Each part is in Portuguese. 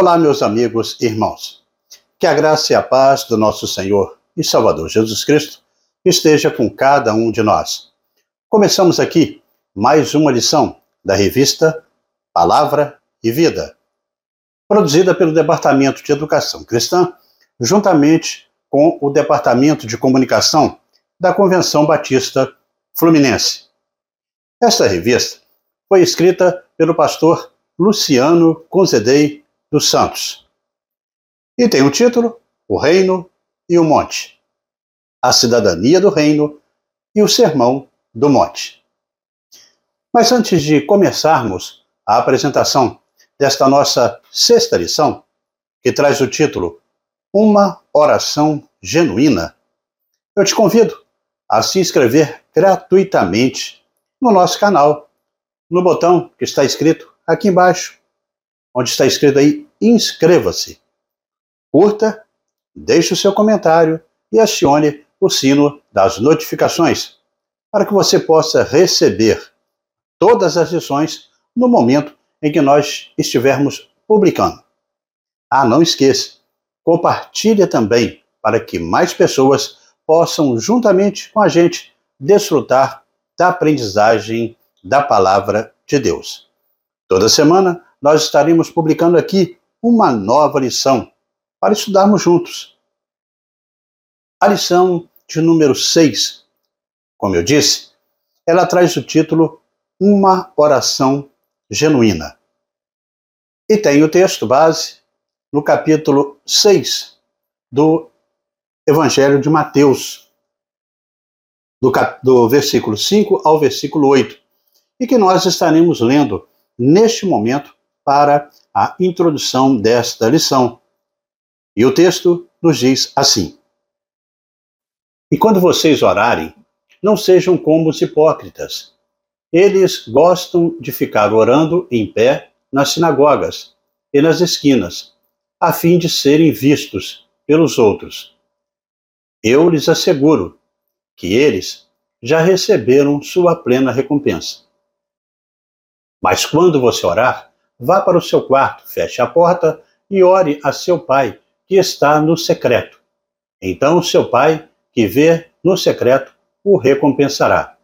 Olá, meus amigos e irmãos. Que a graça e a paz do nosso Senhor e Salvador Jesus Cristo esteja com cada um de nós. Começamos aqui mais uma lição da revista Palavra e Vida, produzida pelo Departamento de Educação Cristã, juntamente com o Departamento de Comunicação da Convenção Batista Fluminense. Esta revista foi escrita pelo pastor Luciano Conzedei dos Santos e tem o título O Reino e o Monte, a cidadania do reino e o sermão do monte. Mas antes de começarmos a apresentação desta nossa sexta lição, que traz o título Uma Oração Genuína, eu te convido a se inscrever gratuitamente no nosso canal, no botão que está escrito aqui embaixo, onde está escrito aí, inscreva-se. Curta, deixe o seu comentário e acione o sino das notificações, para que você possa receber todas as lições no momento em que nós estivermos publicando. Ah, não esqueça, compartilha também, para que mais pessoas possam, juntamente com a gente, desfrutar da aprendizagem da Palavra de Deus. Toda semana, nós estaremos publicando aqui uma nova lição, para estudarmos juntos. A lição de número 6, como eu disse, ela traz o título Uma Oração Genuína. E tem o texto base no capítulo 6 do Evangelho de Mateus, do versículo 5 ao versículo 8, e que nós estaremos lendo neste momento para a introdução desta lição. E o texto nos diz assim: E quando vocês orarem, não sejam como os hipócritas. Eles gostam de ficar orando em pé nas sinagogas e nas esquinas, a fim de serem vistos pelos outros. Eu lhes asseguro que eles já receberam sua plena recompensa. Mas quando você orar, vá para o seu quarto, feche a porta e ore a seu pai, que está no secreto. Então seu pai, que vê no secreto, o recompensará.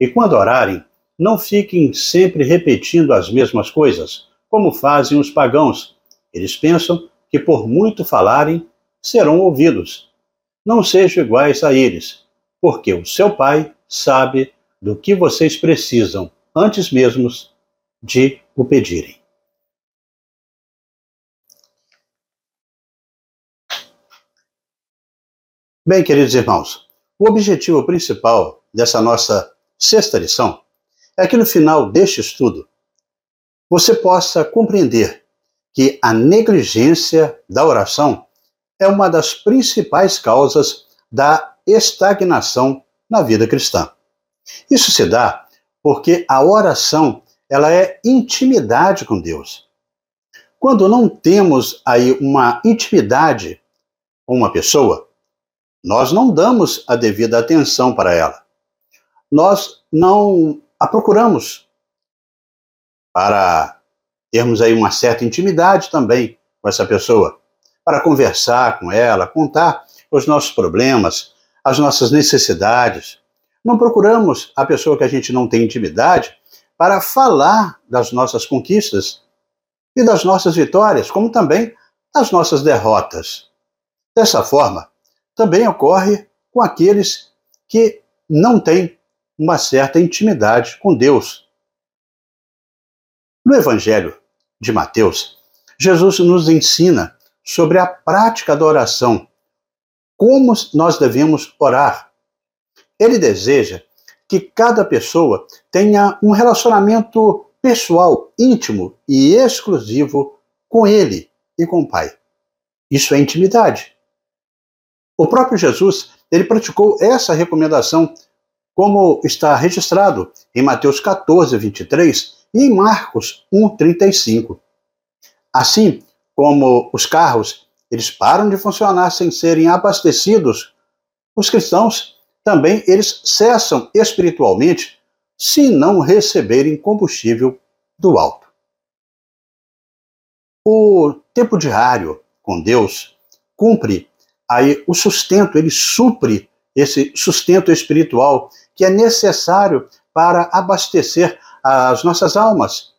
E quando orarem, não fiquem sempre repetindo as mesmas coisas, como fazem os pagãos. Eles pensam que por muito falarem, serão ouvidos. Não sejam iguais a eles, porque o seu Pai sabe do que vocês precisam, antes mesmo de o pedirem. Bem, queridos irmãos, o objetivo principal dessa nossa sexta lição é que no final deste estudo você possa compreender que a negligência da oração é uma das principais causas da estagnação na vida cristã. Isso se dá porque a oração, ela é intimidade com Deus. Quando não temos aí uma intimidade com uma pessoa, nós não damos a devida atenção para ela. Nós não a procuramos para termos aí uma certa intimidade também com essa pessoa, para conversar com ela, contar os nossos problemas, as nossas necessidades. Não procuramos a pessoa que a gente não tem intimidade para falar das nossas conquistas e das nossas vitórias, como também das nossas derrotas. Dessa forma, também ocorre com aqueles que não têm uma certa intimidade com Deus. No Evangelho de Mateus, Jesus nos ensina sobre a prática da oração, como nós devemos orar. Ele deseja que cada pessoa tenha um relacionamento pessoal, íntimo e exclusivo com ele e com o Pai. Isso é intimidade. O próprio Jesus, ele praticou essa recomendação, como está registrado em Mateus 14, 23, e em Marcos 1,35. Assim como os carros, eles param de funcionar sem serem abastecidos, os cristãos também, eles cessam espiritualmente se não receberem combustível do alto. O tempo diário com Deus cumpre aí o sustento, ele supre esse sustento espiritual que é necessário para abastecer as nossas almas.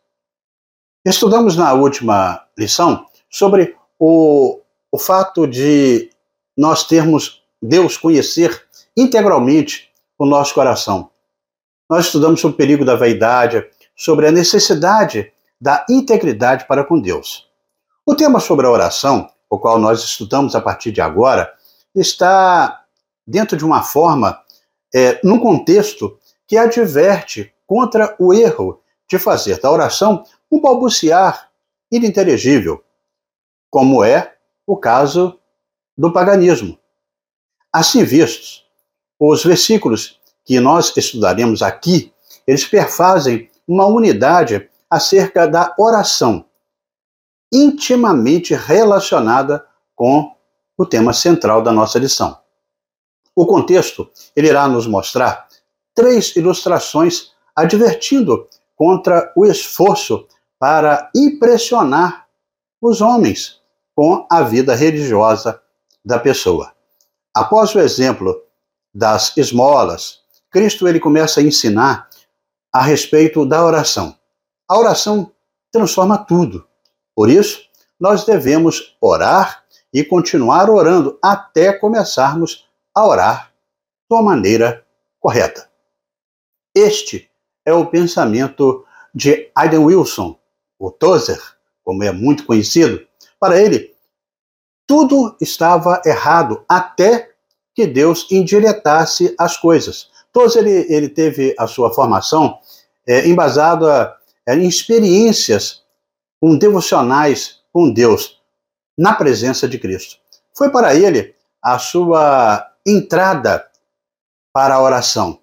Estudamos na última lição sobre o fato de nós termos Deus, conhecer integralmente o nosso coração. Nós estudamos sobre o perigo da vaidade, sobre a necessidade da integridade para com Deus. O tema sobre a oração, o qual nós estudamos a partir de agora, está dentro de uma forma, num contexto que adverte contra o erro de fazer da oração um balbuciar ininteligível, como é o caso do paganismo. Assim vistos, os versículos que nós estudaremos aqui, eles perfazem uma unidade acerca da oração, intimamente relacionada com o tema central da nossa lição. O contexto, ele irá nos mostrar três ilustrações advertindo contra o esforço para impressionar os homens com a vida religiosa da pessoa. Após o exemplo das esmolas, Cristo ele começa a ensinar a respeito da oração. A oração transforma tudo. Por isso, nós devemos orar e continuar orando até começarmos a orar de uma maneira correta. Este é o pensamento de Aiden Wilson, o Tozer, como é muito conhecido. Para ele, tudo estava errado até que Deus indiretasse as coisas. Tozer ele teve a sua formação embasada em experiências com devocionais com Deus, na presença de Cristo. Foi para ele a sua entrada para a oração.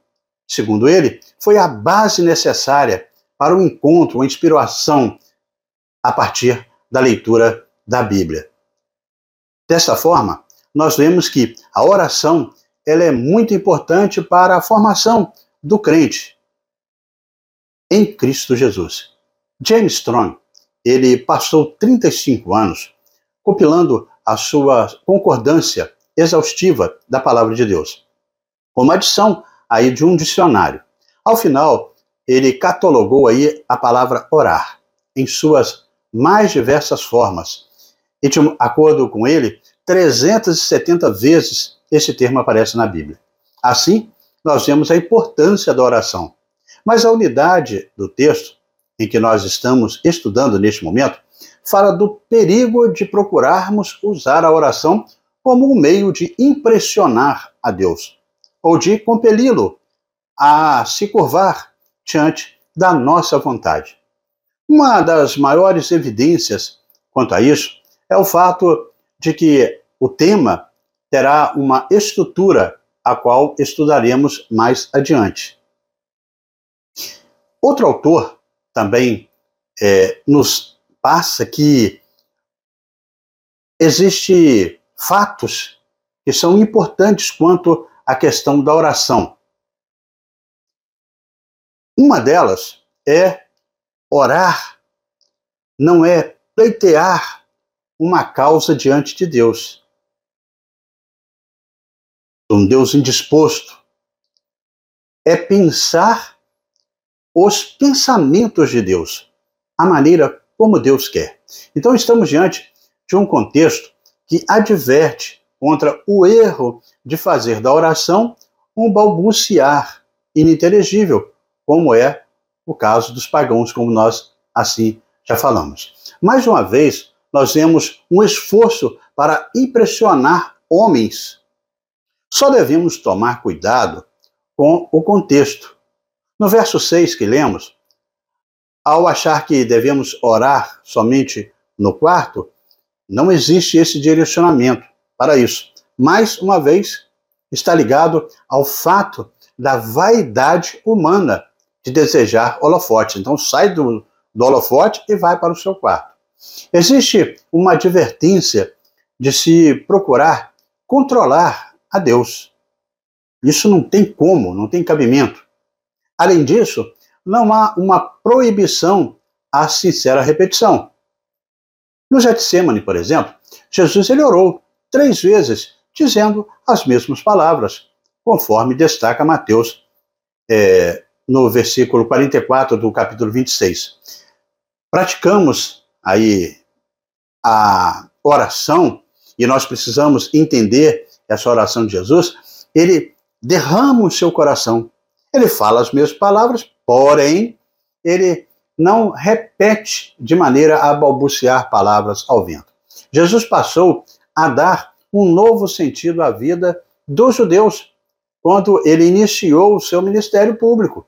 Segundo ele, foi a base necessária para o encontro, a inspiração a partir da leitura da Bíblia. Dessa forma, nós vemos que a oração ela é muito importante para a formação do crente em Cristo Jesus. James Strong, ele passou 35 anos compilando a sua concordância exaustiva da Palavra de Deus, como adição aí de um dicionário. Ao final, ele catalogou aí a palavra orar em suas mais diversas formas. E de acordo com ele, 370 vezes esse termo aparece na Bíblia. Assim, nós vemos a importância da oração. Mas a unidade do texto em que nós estamos estudando neste momento fala do perigo de procurarmos usar a oração como um meio de impressionar a Deus ou de compeli-lo a se curvar diante da nossa vontade. Uma das maiores evidências quanto a isso é o fato de que o tema terá uma estrutura a qual estudaremos mais adiante. Outro autor também nos passa que existem fatos que são importantes quanto à questão da oração. Uma delas é orar, não é pleitear uma causa diante de Deus. Um Deus indisposto é pensar os pensamentos de Deus, a maneira como Deus quer. Então estamos diante de um contexto que adverte contra o erro de fazer da oração um balbuciar ininteligível, como é o caso dos pagãos, como nós assim já falamos. Mais uma vez, nós vemos um esforço para impressionar homens. Só devemos tomar cuidado com o contexto. No verso 6 que lemos, ao achar que devemos orar somente no quarto, não existe esse direcionamento para isso. Mais uma vez, está ligado ao fato da vaidade humana de desejar holofotes. Então sai do holofote e vai para o seu quarto. Existe uma advertência de se procurar controlar a Deus. Isso não tem como, não tem cabimento. Além disso, não há uma proibição à sincera repetição. No Getsêmani, por exemplo, Jesus ele orou 3 vezes, dizendo as mesmas palavras, conforme destaca Mateus no versículo 44 do capítulo 26. Praticamos aí a oração, e nós precisamos entender essa oração de Jesus. Ele derrama o seu coração, ele fala as mesmas palavras, porém ele não repete de maneira a balbuciar palavras ao vento. Jesus passou a dar um novo sentido à vida dos judeus quando ele iniciou o seu ministério público.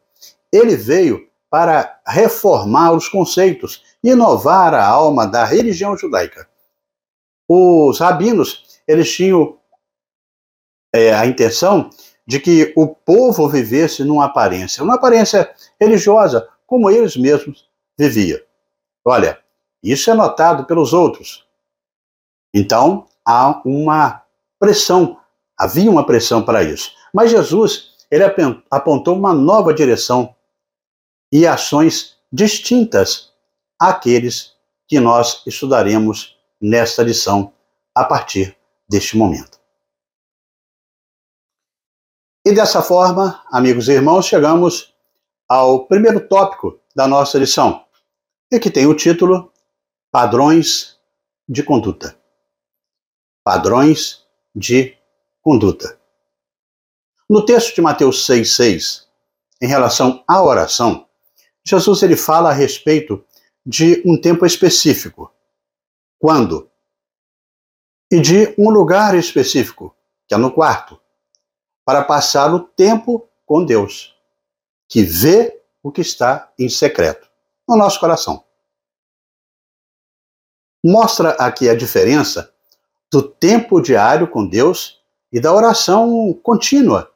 Ele veio para reformar os conceitos, inovar a alma da religião judaica. Os rabinos, eles tinham a intenção de que o povo vivesse numa aparência religiosa, como eles mesmos viviam. Olha, isso é notado pelos outros. Então, havia uma pressão para isso. Mas Jesus, ele apontou uma nova direção e ações distintas àqueles que nós estudaremos nesta lição a partir deste momento. E dessa forma, amigos e irmãos, chegamos ao primeiro tópico da nossa lição, e que tem o título Padrões de Conduta. Padrões de Conduta. No texto de Mateus 6,6, em relação à oração, Jesus ele fala a respeito de um tempo específico, quando, e de um lugar específico, que é no quarto, para passar o tempo com Deus, que vê o que está em secreto, no nosso coração. Mostra aqui a diferença do tempo diário com Deus e da oração contínua,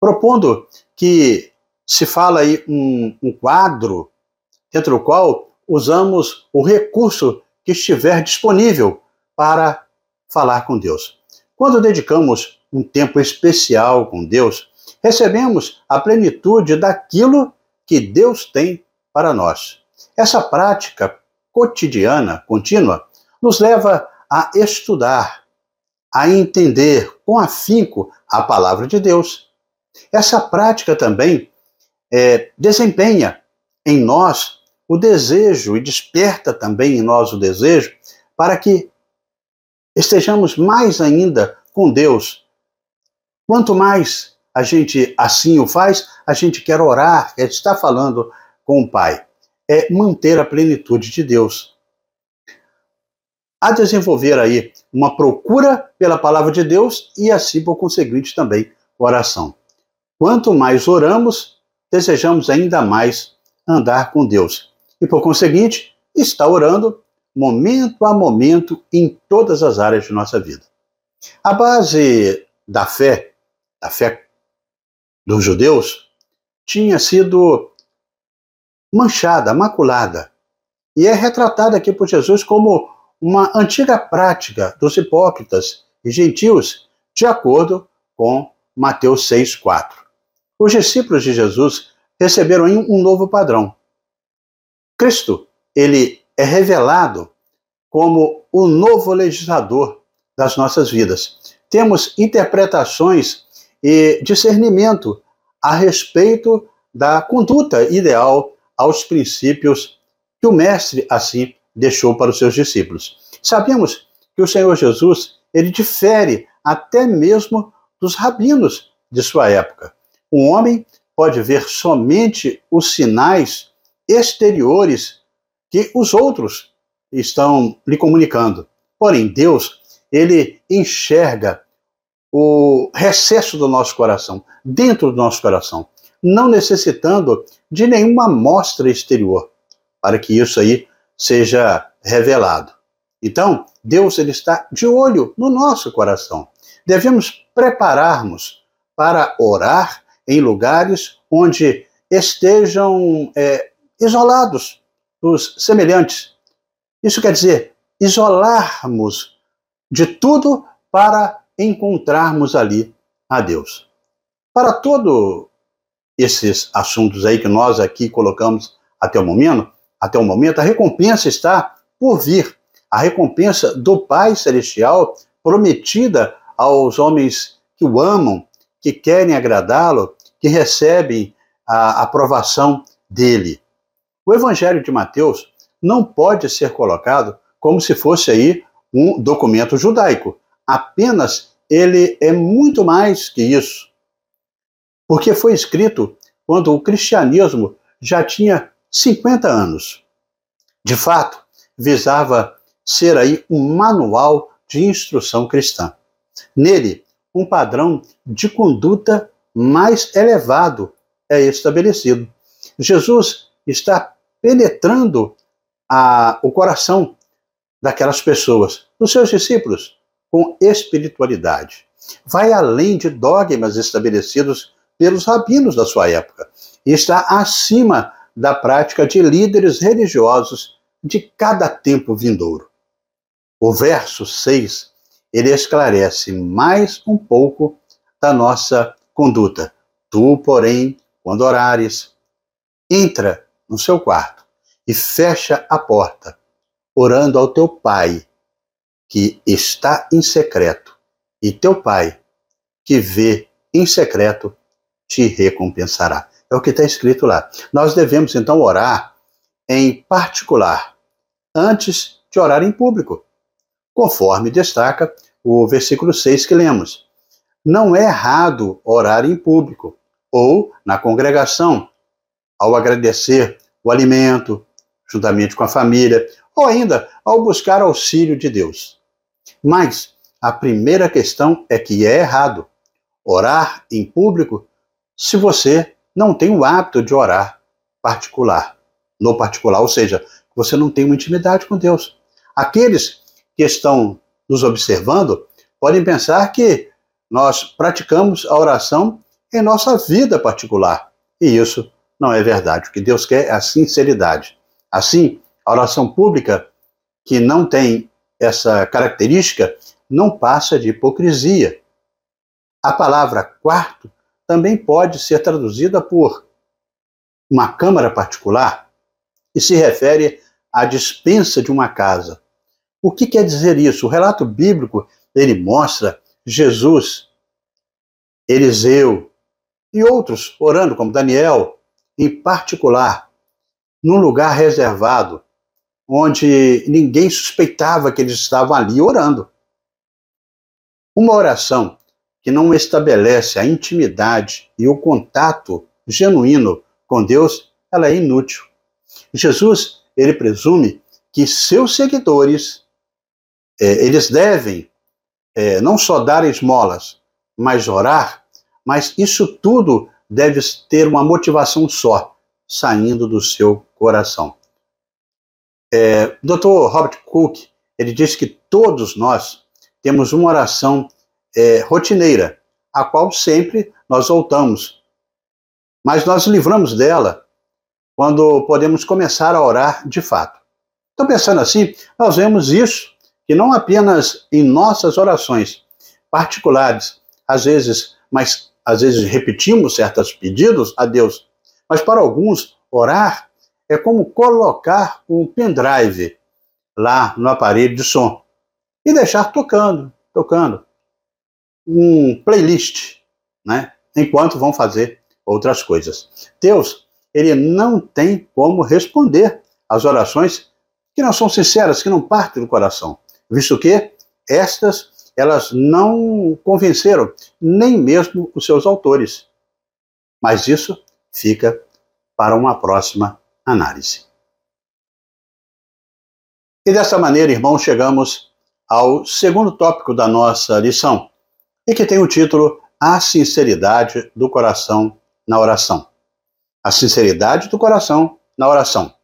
propondo que se fala aí um quadro dentro do qual usamos o recurso que estiver disponível para falar com Deus. Quando dedicamos um tempo especial com Deus, recebemos a plenitude daquilo que Deus tem para nós. Essa prática cotidiana, contínua, nos leva a estudar, a entender com afinco a palavra de Deus. Essa prática também desempenha em nós o desejo e desperta também em nós o desejo para que estejamos mais ainda com Deus. Quanto mais a gente assim o faz, a gente quer orar, quer estar falando com o Pai. É manter a plenitude de Deus. A desenvolver aí uma procura pela palavra de Deus e assim, por conseguinte, também oração. Quanto mais oramos, desejamos ainda mais andar com Deus. E, por conseguinte, está orando momento a momento em todas as áreas de nossa vida. A base da fé dos judeus, tinha sido manchada, maculada, e é retratada aqui por Jesus como uma antiga prática dos hipócritas e gentios, de acordo com Mateus 6,4. Os discípulos de Jesus receberam aí um novo padrão. Cristo, ele é revelado como o novo legislador das nossas vidas. Temos interpretações e discernimento a respeito da conduta ideal aos princípios que o mestre assim deixou para os seus discípulos. Sabemos que o Senhor Jesus, ele difere até mesmo dos rabinos de sua época. Um homem pode ver somente os sinais exteriores que os outros estão lhe comunicando. Porém, Deus, ele enxerga o recesso do nosso coração, dentro do nosso coração, não necessitando de nenhuma amostra exterior para que isso aí seja revelado. Então, Deus ele está de olho no nosso coração. Devemos prepararmos para orar em lugares onde estejam isolados dos semelhantes. Isso quer dizer, isolarmos de tudo para encontrarmos ali a Deus. Para todos esses assuntos aí que nós aqui colocamos até o momento, a recompensa está por vir a recompensa do Pai Celestial prometida aos homens que o amam, que querem agradá-lo, que recebem a aprovação dele. O Evangelho de Mateus não pode ser colocado como se fosse aí um documento judaico. Apenas ele é muito mais que isso. Porque foi escrito quando o cristianismo já tinha 50 anos. De fato, visava ser aí um manual de instrução cristã. Nele, um padrão de conduta mais elevado é estabelecido. Jesus está penetrando o coração daquelas pessoas, dos seus discípulos, com espiritualidade. Vai além de dogmas estabelecidos pelos rabinos da sua época e está acima da prática de líderes religiosos de cada tempo vindouro. O verso 6, ele esclarece mais um pouco da nossa conduta. Tu, porém, quando orares, entra no seu quarto e fecha a porta, orando ao teu Pai, que está em secreto, e teu Pai, que vê em secreto, te recompensará. É o que está escrito lá. Nós devemos, então, orar em particular, antes de orar em público, conforme destaca o versículo 6 que lemos. Não é errado orar em público ou na congregação, ao agradecer o alimento, juntamente com a família, ou ainda ao buscar auxílio de Deus. Mas a primeira questão é que é errado orar em público se você não tem o hábito de orar no particular, ou seja, você não tem uma intimidade com Deus. Aqueles que estão nos observando podem pensar que nós praticamos a oração em nossa vida particular, e isso não é verdade. O que Deus quer é a sinceridade. Assim, a oração pública, que não tem essa característica, não passa de hipocrisia. A palavra quarto também pode ser traduzida por uma câmara particular e se refere à despensa de uma casa. O que quer dizer isso? O relato bíblico, ele mostra Jesus, Eliseu e outros orando, como Daniel, em particular, num lugar reservado, onde ninguém suspeitava que eles estavam ali orando. Uma oração que não estabelece a intimidade e o contato genuíno com Deus, ela é inútil. Jesus, ele presume que seus seguidores, eles devem não só dar esmolas, mas orar, mas isso tudo deve ter uma motivação só, saindo do seu coração. Dr. Robert Cook, ele diz que todos nós temos uma oração rotineira, a qual sempre nós voltamos. Mas nós livramos dela quando podemos começar a orar de fato. Então, pensando assim, nós vemos isso, que não apenas em nossas orações particulares, às vezes repetimos certos pedidos a Deus, mas para alguns, orar é como colocar um pendrive lá no aparelho de som e deixar tocando. Um playlist, né? Enquanto vão fazer outras coisas. Deus, ele não tem como responder às orações que não são sinceras, que não partem do coração, visto que estas, elas não convenceram nem mesmo os seus autores. Mas isso fica para uma próxima análise. E dessa maneira, irmãos, chegamos ao segundo tópico da nossa lição, e que tem o título A Sinceridade do Coração na Oração. A sinceridade do coração na oração.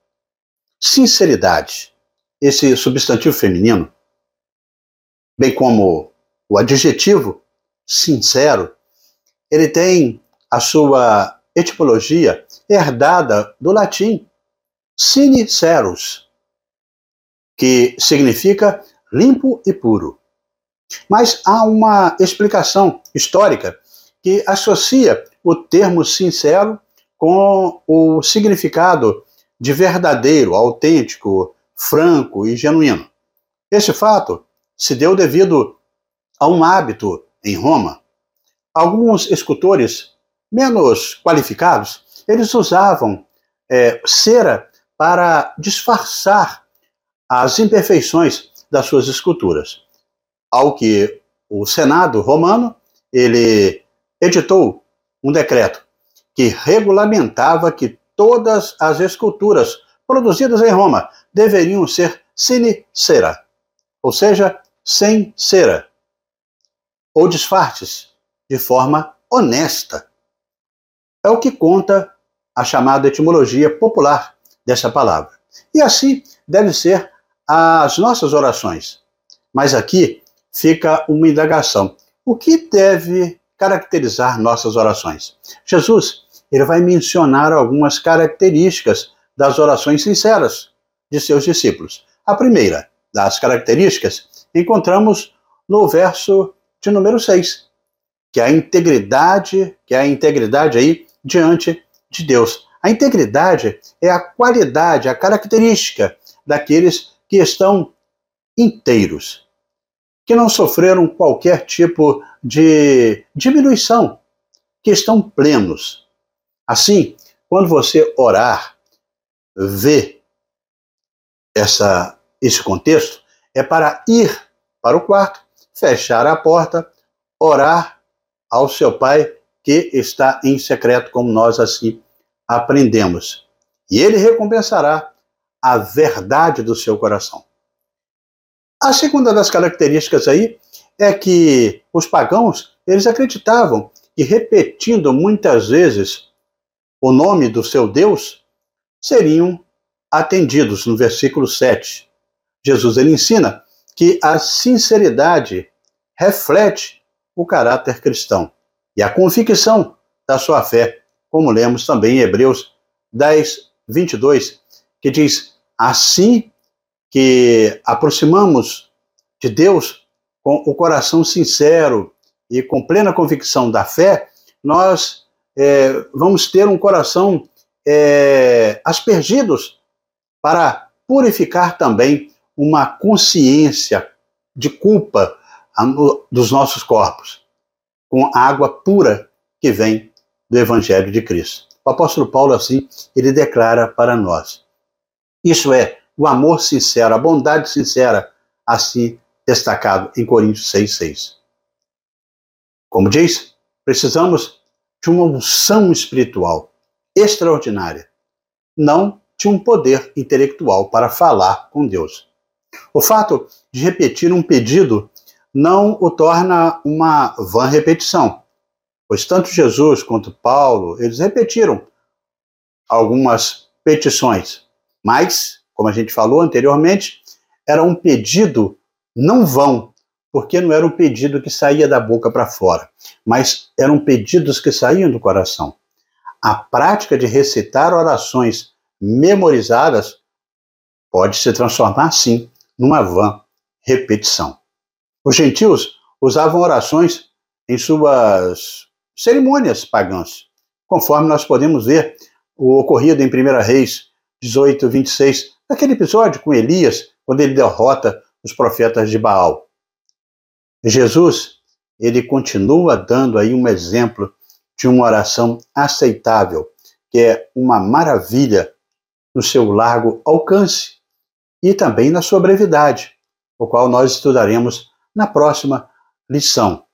Sinceridade, esse substantivo feminino, bem como o adjetivo sincero, ele tem a sua etimologia herdada do latim sincerus, que significa limpo e puro. Mas há uma explicação histórica que associa o termo sincero com o significado de verdadeiro, autêntico, franco e genuíno. Este fato se deu devido a um hábito em Roma. Alguns escultores menos qualificados, eles usavam cera para disfarçar as imperfeições das suas esculturas. Ao que o Senado romano, ele editou um decreto que regulamentava que todas as esculturas produzidas em Roma deveriam ser sine cera, ou seja, sem cera, ou disfarces, de forma honesta. É o que conta a chamada etimologia popular dessa palavra. E assim devem ser as nossas orações. Mas aqui fica uma indagação. O que deve caracterizar nossas orações? Jesus, ele vai mencionar algumas características das orações sinceras de seus discípulos. A primeira das características encontramos no verso de número 6, que é a integridade aí diante de Deus. A integridade é a qualidade, a característica daqueles que estão inteiros, que não sofreram qualquer tipo de diminuição, que estão plenos. Assim, quando você orar, vê esse contexto, é para ir para o quarto, fechar a porta, orar ao seu Pai que está em secreto, como nós assim aprendemos. E ele recompensará a verdade do seu coração. A segunda das características aí é que os pagãos, eles acreditavam que repetindo muitas vezes o nome do seu Deus, seriam atendidos. No versículo 7, Jesus ele ensina que a sinceridade reflete o caráter cristão e a convicção da sua fé, como lemos também em Hebreus 10, 22, que diz: assim que aproximamos de Deus com o coração sincero e com plena convicção da fé, nós vamos ter um coração aspergidos para purificar também uma consciência de culpa dos nossos corpos, com a água pura que vem do Evangelho de Cristo. O apóstolo Paulo, assim, ele declara para nós. Isso é o amor sincero, a bondade sincera, assim destacado em Coríntios 6,6. Como diz, precisamos de uma unção espiritual extraordinária, não de um poder intelectual para falar com Deus. O fato de repetir um pedido não o torna uma vã repetição, pois tanto Jesus quanto Paulo, eles repetiram algumas petições, mas, como a gente falou anteriormente, era um pedido não vão, porque não era um pedido que saía da boca para fora, mas eram pedidos que saíam do coração. A prática de recitar orações memorizadas pode se transformar, sim, numa vã repetição. Os gentios usavam orações em suas cerimônias pagãs, conforme nós podemos ver o ocorrido em 1 Reis 18, 26, naquele episódio com Elias, quando ele derrota os profetas de Baal. Jesus, ele continua dando aí um exemplo de uma oração aceitável, que é uma maravilha no seu largo alcance e também na sua brevidade, o qual nós estudaremos na próxima lição.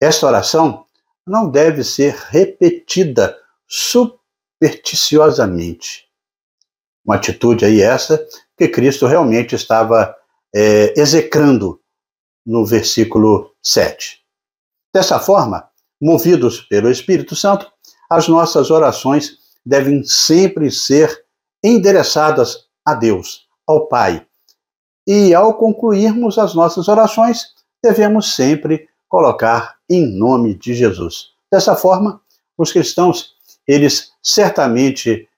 Esta oração não deve ser repetida supersticiosamente. Uma atitude aí essa que Cristo realmente estava execrando no versículo 7. Dessa forma, movidos pelo Espírito Santo, as nossas orações devem sempre ser endereçadas a Deus, ao Pai. E ao concluirmos as nossas orações, devemos sempre colocar em nome de Jesus. Dessa forma, os cristãos, eles certamente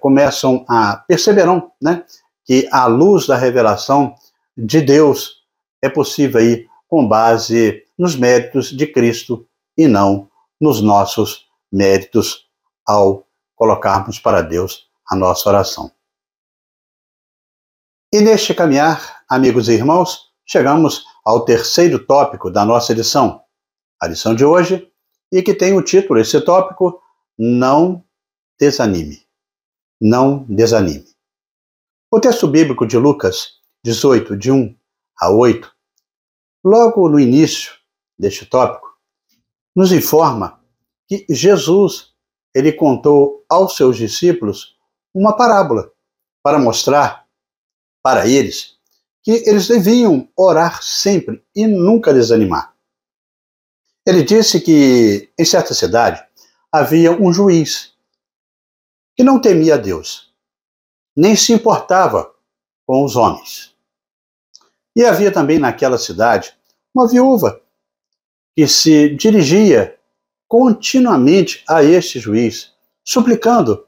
começam a perceberão, né, que a luz da revelação de Deus é possível aí com base nos méritos de Cristo e não nos nossos méritos ao colocarmos para Deus a nossa oração. E neste caminhar, amigos e irmãos, chegamos ao terceiro tópico da nossa lição. A lição de hoje, e que tem o título, esse tópico, Não Desanime. Não desanime. O texto bíblico de Lucas 18, de 1 a 8, logo no início deste tópico, nos informa que Jesus, ele contou aos seus discípulos uma parábola para mostrar para eles que eles deviam orar sempre e nunca desanimar. Ele disse que, em certa cidade, havia um juiz que não temia a Deus, nem se importava com os homens. E havia também naquela cidade uma viúva que se dirigia continuamente a este juiz, suplicando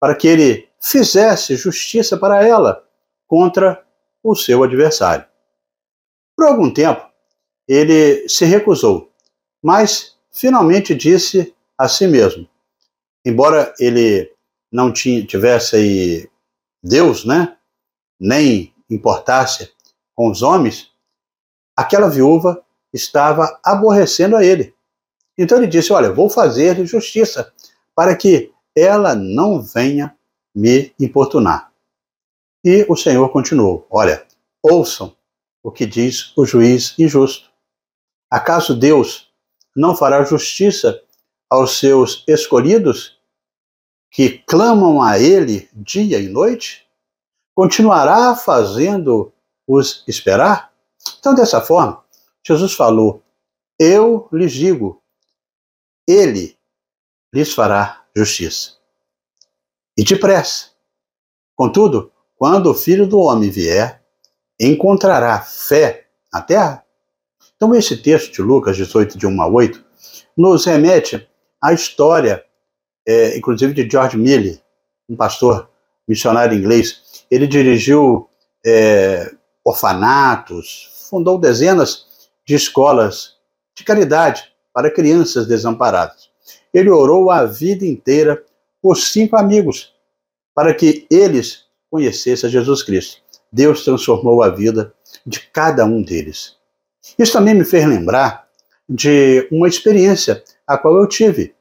para que ele fizesse justiça para ela contra o seu adversário. Por algum tempo, ele se recusou, mas finalmente disse a si mesmo, embora ele não tivesse aí Deus, nem importasse com os homens, aquela viúva estava aborrecendo a ele. Então ele disse, olha, vou fazer-lhe justiça para que ela não venha me importunar. E o Senhor continuou, olha, ouçam o que diz o juiz injusto. Acaso Deus não fará justiça aos seus escolhidos que clamam a ele dia e noite? Continuará fazendo-os esperar? Então, dessa forma, Jesus falou, eu lhes digo, ele lhes fará justiça. E depressa. Contudo, quando o Filho do Homem vier, encontrará fé na terra? Então esse texto de Lucas 18, de 1 a 8, nos remete à história, inclusive de George Miller, um pastor missionário inglês. Ele dirigiu orfanatos, fundou dezenas de escolas de caridade para crianças desamparadas. Ele orou a vida inteira por 5 amigos, para que eles conhecesse a Jesus Cristo. Deus transformou a vida de cada um deles. Isso também me fez lembrar de uma experiência a qual eu tive.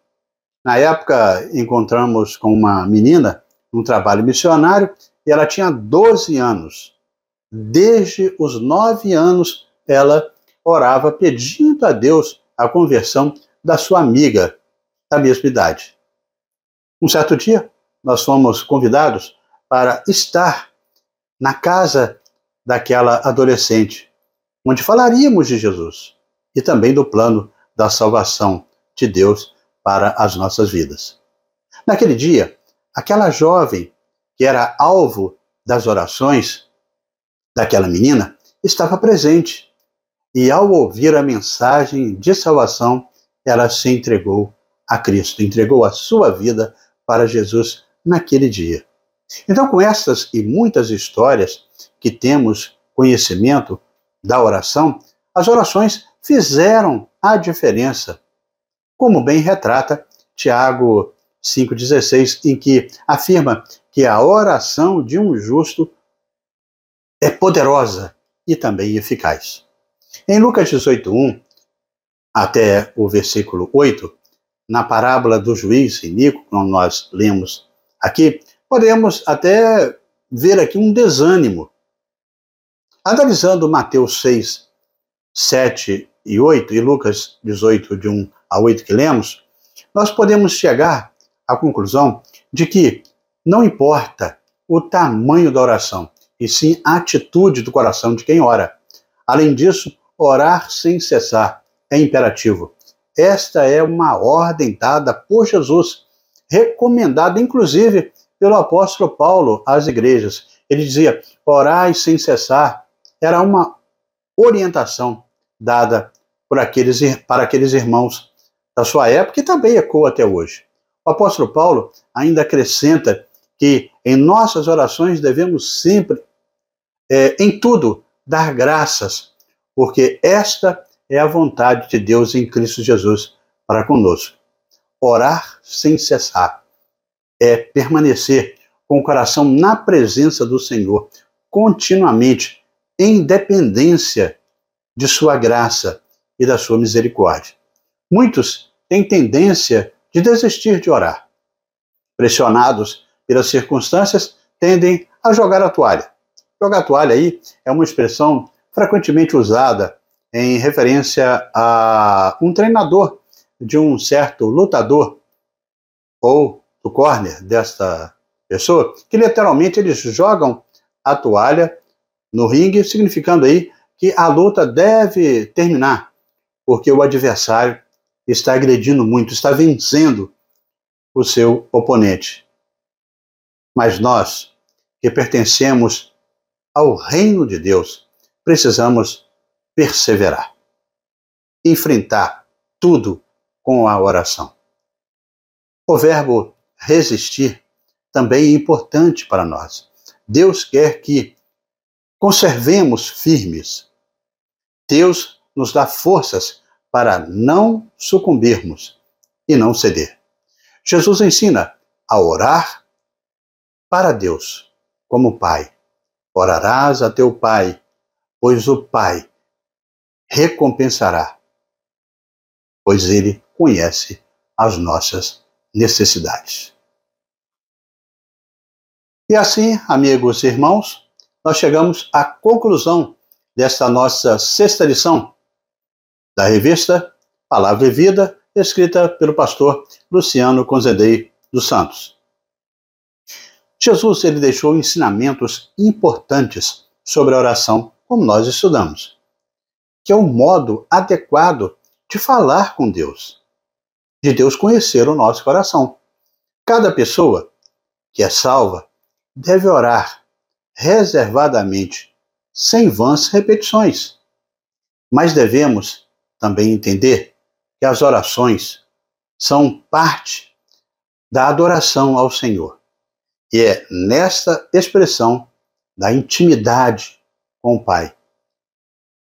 Na época, encontramos com uma menina num trabalho missionário e ela tinha 12 anos. Desde os 9 anos, ela orava pedindo a Deus a conversão da sua amiga da mesma idade. Um certo dia, nós fomos convidados para estar na casa daquela adolescente, onde falaríamos de Jesus e também do plano da salvação de Deus para as nossas vidas. Naquele dia, aquela jovem que era alvo das orações daquela menina estava presente e, ao ouvir a mensagem de salvação, ela se entregou a Cristo, entregou a sua vida para Jesus naquele dia. Então, com essas e muitas histórias que temos conhecimento da oração, as orações fizeram a diferença, como bem retrata Tiago 5,16, em que afirma que a oração de um justo é poderosa e também eficaz. Em Lucas 18,1 até o versículo 8, na parábola do juiz iníquo, como nós lemos aqui, podemos até ver aqui um desânimo. Analisando Mateus 6, 7 e 8 e Lucas 18, de 1 a 8 que lemos, nós podemos chegar à conclusão de que não importa o tamanho da oração, e sim a atitude do coração de quem ora. Além disso, orar sem cessar é imperativo. Esta é uma ordem dada por Jesus, recomendada inclusive pelo apóstolo Paulo às igrejas. Ele dizia, orai sem cessar. Era uma orientação dada para aqueles irmãos da sua época e também ecoa até hoje. O apóstolo Paulo ainda acrescenta que em nossas orações devemos sempre, em tudo, dar graças, porque esta é a vontade de Deus em Cristo Jesus para conosco. Orar sem cessar é permanecer com o coração na presença do Senhor, continuamente em dependência de sua graça e da sua misericórdia. Muitos têm tendência de desistir de orar. Pressionados pelas circunstâncias, tendem a jogar a toalha. Jogar a toalha aí é uma expressão frequentemente usada em referência a um treinador de um certo lutador ou do corner desta pessoa, que literalmente eles jogam a toalha no ringue, significando aí que a luta deve terminar, porque o adversário está agredindo muito, está vencendo o seu oponente. Mas nós, que pertencemos ao reino de Deus, precisamos perseverar, enfrentar tudo com a oração. O verbo resistir também é importante para nós. Deus quer que conservemos firmes. Deus nos dá forças para não sucumbirmos e não ceder. Jesus ensina a orar para Deus, como Pai. Orarás a teu Pai, pois o Pai recompensará, pois ele conhece as nossas necessidades. E assim, amigos e irmãos, nós chegamos à conclusão desta nossa sexta lição da revista Palavra e Vida, escrita pelo pastor Luciano Conzedei dos Santos. Jesus, ele deixou ensinamentos importantes sobre a oração, como nós estudamos, que é um modo adequado de falar com Deus, de Deus conhecer o nosso coração. Cada pessoa que é salva deve orar reservadamente, sem vãs repetições. Mas devemos também entender que as orações são parte da adoração ao Senhor. E é nesta expressão da intimidade com o Pai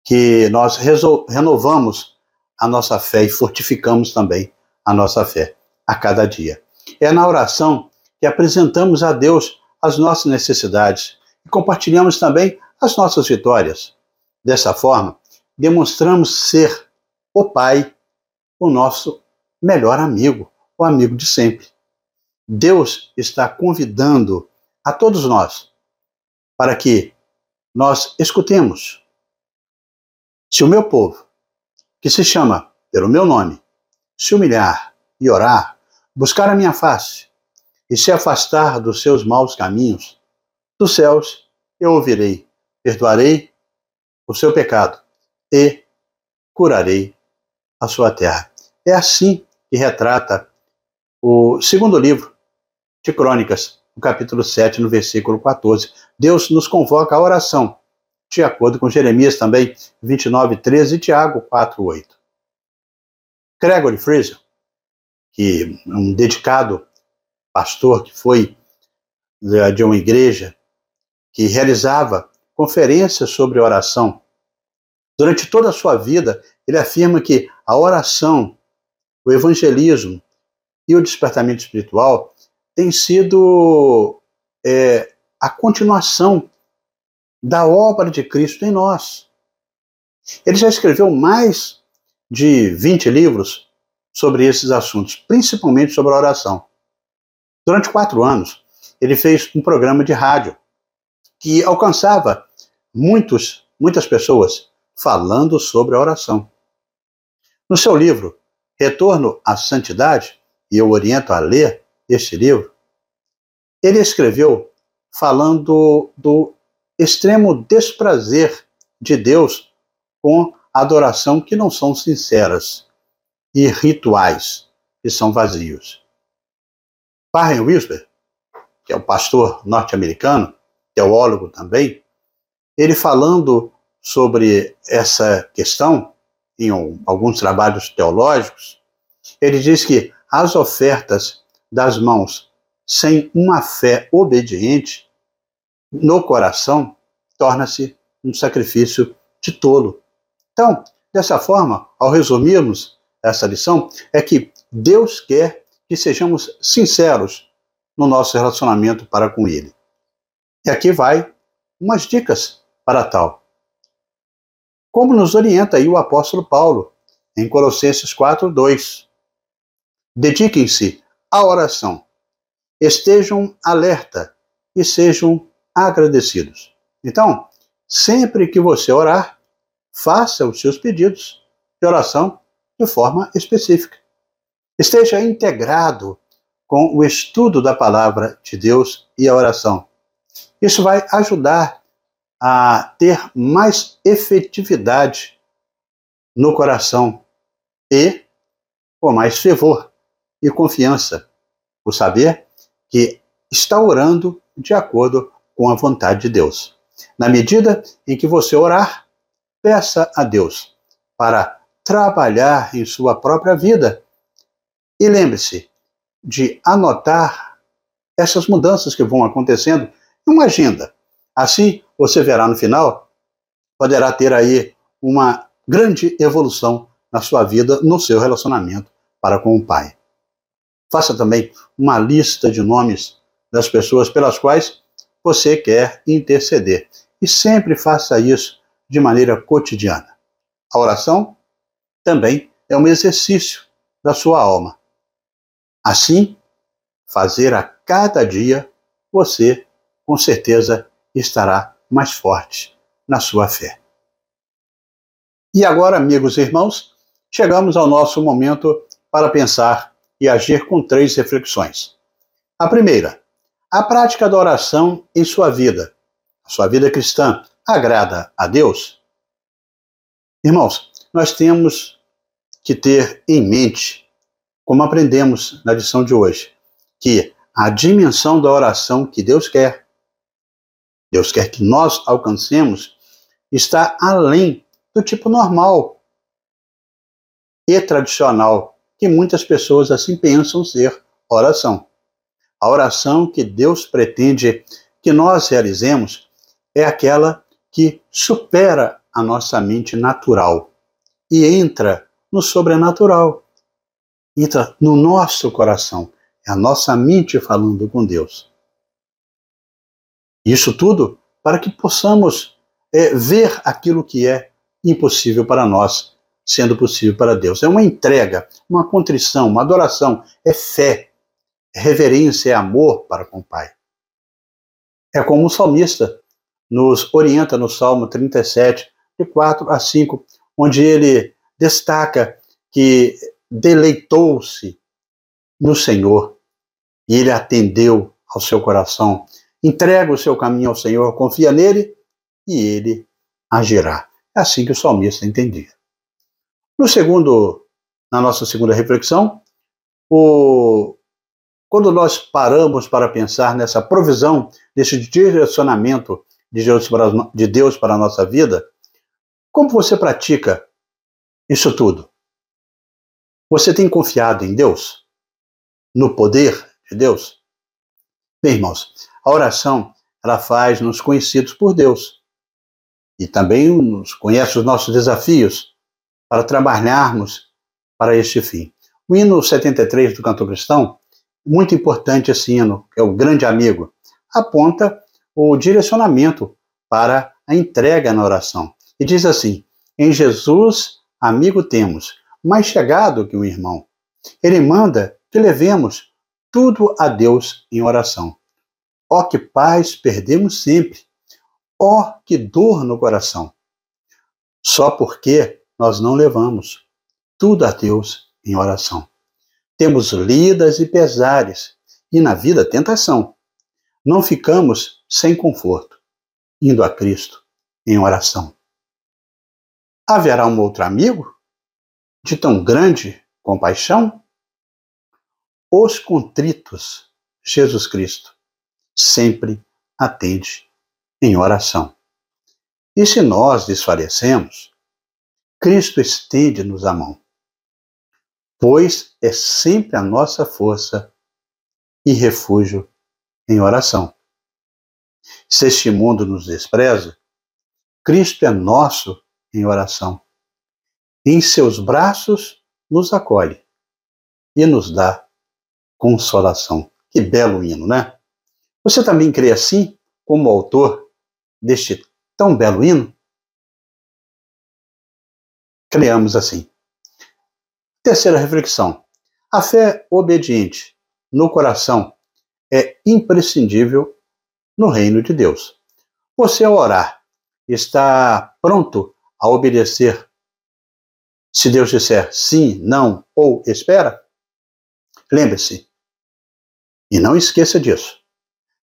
que nós renovamos a nossa fé e fortificamos também a nossa fé a cada dia. É na oração que apresentamos a Deus as nossas necessidades e compartilhamos também as nossas vitórias. Dessa forma, demonstramos ser o Pai, o nosso melhor amigo, o amigo de sempre. Deus está convidando a todos nós para que nós escutemos. Se o meu povo, que se chama pelo meu nome, se humilhar e orar, buscar a minha face, e se afastar dos seus maus caminhos, dos céus eu ouvirei, perdoarei o seu pecado e curarei a sua terra. É assim que retrata o segundo livro de Crônicas, no capítulo 7, no versículo 14. Deus nos convoca à oração, de acordo com Jeremias também, 29:13 e Tiago 4:8. Gregory Fraser, que é um dedicado pastor que foi de uma igreja que realizava conferências sobre oração. Durante toda a sua vida, ele afirma que a oração, o evangelismo e o despertamento espiritual têm sido a continuação da obra de Cristo em nós. Ele já escreveu mais de 20 livros sobre esses assuntos, principalmente sobre a oração. Durante 4 anos, ele fez um programa de rádio que alcançava muitas pessoas falando sobre a oração. No seu livro, Retorno à Santidade, e eu oriento a ler este livro, ele escreveu falando do extremo desprazer de Deus com a adoração que não são sinceras e rituais que são vazios. Barry Wilson, que é um pastor norte-americano, teólogo também, ele falando sobre essa questão em alguns trabalhos teológicos, ele diz que as ofertas das mãos sem uma fé obediente no coração torna-se um sacrifício de tolo. Então, dessa forma, ao resumirmos essa lição, é que Deus quer que sejamos sinceros no nosso relacionamento para com ele. E aqui vai umas dicas para tal, como nos orienta aí o apóstolo Paulo, em Colossenses 4:2. Dediquem-se à oração, estejam alerta e sejam agradecidos. Então, sempre que você orar, faça os seus pedidos de oração de forma específica. Esteja integrado com o estudo da palavra de Deus e a oração. Isso vai ajudar a ter mais efetividade no coração e, com mais fervor e confiança, o saber que está orando de acordo com a vontade de Deus. Na medida em que você orar, peça a Deus para trabalhar em sua própria vida e lembre-se de anotar essas mudanças que vão acontecendo em uma agenda. Assim, você verá no final, poderá ter aí uma grande evolução na sua vida, no seu relacionamento para com o Pai. Faça também uma lista de nomes das pessoas pelas quais você quer interceder. E sempre faça isso de maneira cotidiana. A oração também é um exercício da sua alma. Assim, fazer a cada dia, você com certeza estará mais forte na sua fé. E agora, amigos e irmãos, chegamos ao nosso momento para pensar e agir com 3 reflexões. A primeira, a prática da oração em sua vida. A sua vida cristã agrada a Deus? Irmãos, nós temos que ter em mente, como aprendemos na lição de hoje, que a dimensão da oração que Deus quer que nós alcancemos, está além do tipo normal e tradicional que muitas pessoas assim pensam ser oração. A oração que Deus pretende que nós realizemos é aquela que supera a nossa mente natural e entra no sobrenatural, entra no nosso coração, é a nossa mente falando com Deus. Isso tudo para que possamos ver aquilo que é impossível para nós, sendo possível para Deus. É uma entrega, uma contrição, uma adoração, é fé, é reverência, é amor para com o Pai. É como o salmista nos orienta no Salmo 37, de 4-5, onde ele destaca que deleitou-se no Senhor e ele atendeu ao seu coração. Entrega o seu caminho ao Senhor, confia nele e ele agirá. É assim que o salmista entendia. Na nossa segunda reflexão, quando nós paramos para pensar nessa provisão, nesse direcionamento de Deus para a nossa vida, como você pratica isso tudo? Você tem confiado em Deus? No poder de Deus? Bem, irmãos, a oração, ela faz-nos conhecidos por Deus e também nos conhece os nossos desafios para trabalharmos para este fim. O hino 73 do Canto Cristão, muito importante esse hino, que é o Grande Amigo, aponta o direcionamento para a entrega na oração. E diz assim, em Jesus amigo temos, mais chegado que um irmão. Ele manda que levemos tudo a Deus em oração. Ó, que paz perdemos sempre, ó, que dor no coração, só porque nós não levamos tudo a Deus em oração. Temos lidas e pesares, e na vida tentação. Não ficamos sem conforto, indo a Cristo em oração. Haverá um outro amigo de tão grande compaixão? Os contritos, Jesus Cristo sempre atende em oração. E se nós desfalecemos, Cristo estende-nos a mão, pois é sempre a nossa força e refúgio em oração. Se este mundo nos despreza, Cristo é nosso em oração. Em seus braços nos acolhe e nos dá consolação. Que belo hino, né? Você também crê assim, como o autor deste tão belo hino, criamos assim. Terceira reflexão. A fé obediente no coração é imprescindível no reino de Deus. Você, ao orar, está pronto a obedecer se Deus disser sim, não ou espera? Lembre-se, e não esqueça disso,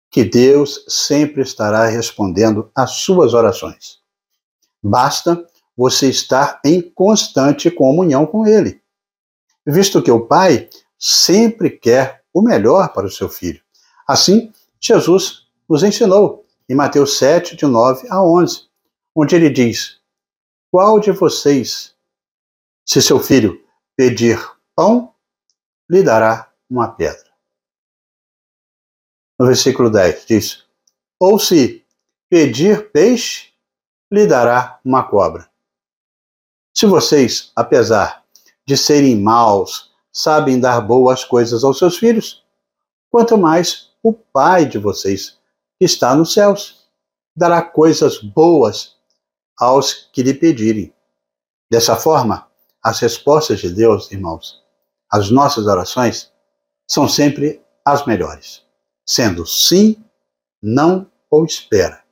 que Deus sempre estará respondendo às suas orações. Basta você estar em constante comunhão com Ele, visto que o Pai sempre quer o melhor para o seu Filho. Assim, Jesus nos ensinou em Mateus 7, de 9 a 11, onde ele diz: qual de vocês, se seu filho pedir pão, lhe dará uma pedra? No versículo 10 diz: ou se pedir peixe, lhe dará uma cobra. Se vocês, apesar de serem maus, sabem dar boas coisas aos seus filhos, quanto mais o Pai de vocês, que está nos céus, dará coisas boas aos que lhe pedirem. Dessa forma, as respostas de Deus, irmãos, as nossas orações, são sempre as melhores, sendo sim, não ou espera.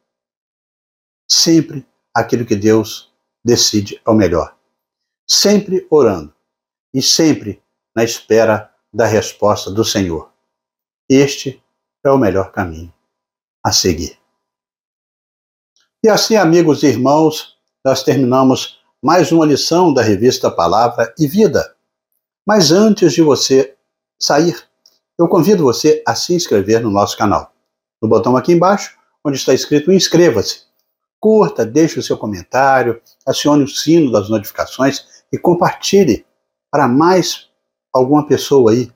Sempre aquilo que Deus decide é o melhor. Sempre orando e sempre na espera da resposta do Senhor. Este é o melhor caminho a seguir. E assim, amigos e irmãos, nós terminamos mais uma lição da revista Palavra e Vida. Mas antes de você sair, eu convido você a se inscrever no nosso canal. No botão aqui embaixo, onde está escrito inscreva-se. Curta, deixe o seu comentário, acione o sino das notificações e compartilhe para mais alguma pessoa aí.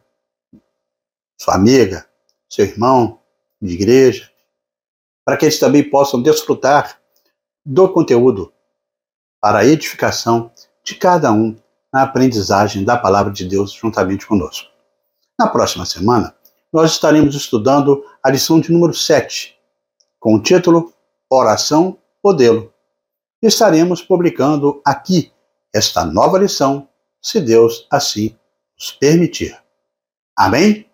Sua amiga, seu irmão, de igreja. Para que eles também possam desfrutar do conteúdo para a edificação de cada um na aprendizagem da Palavra de Deus juntamente conosco. Na próxima semana, nós estaremos estudando a lição de número 7, com o título Oração Modelo. Estaremos publicando aqui esta nova lição, se Deus assim nos permitir. Amém?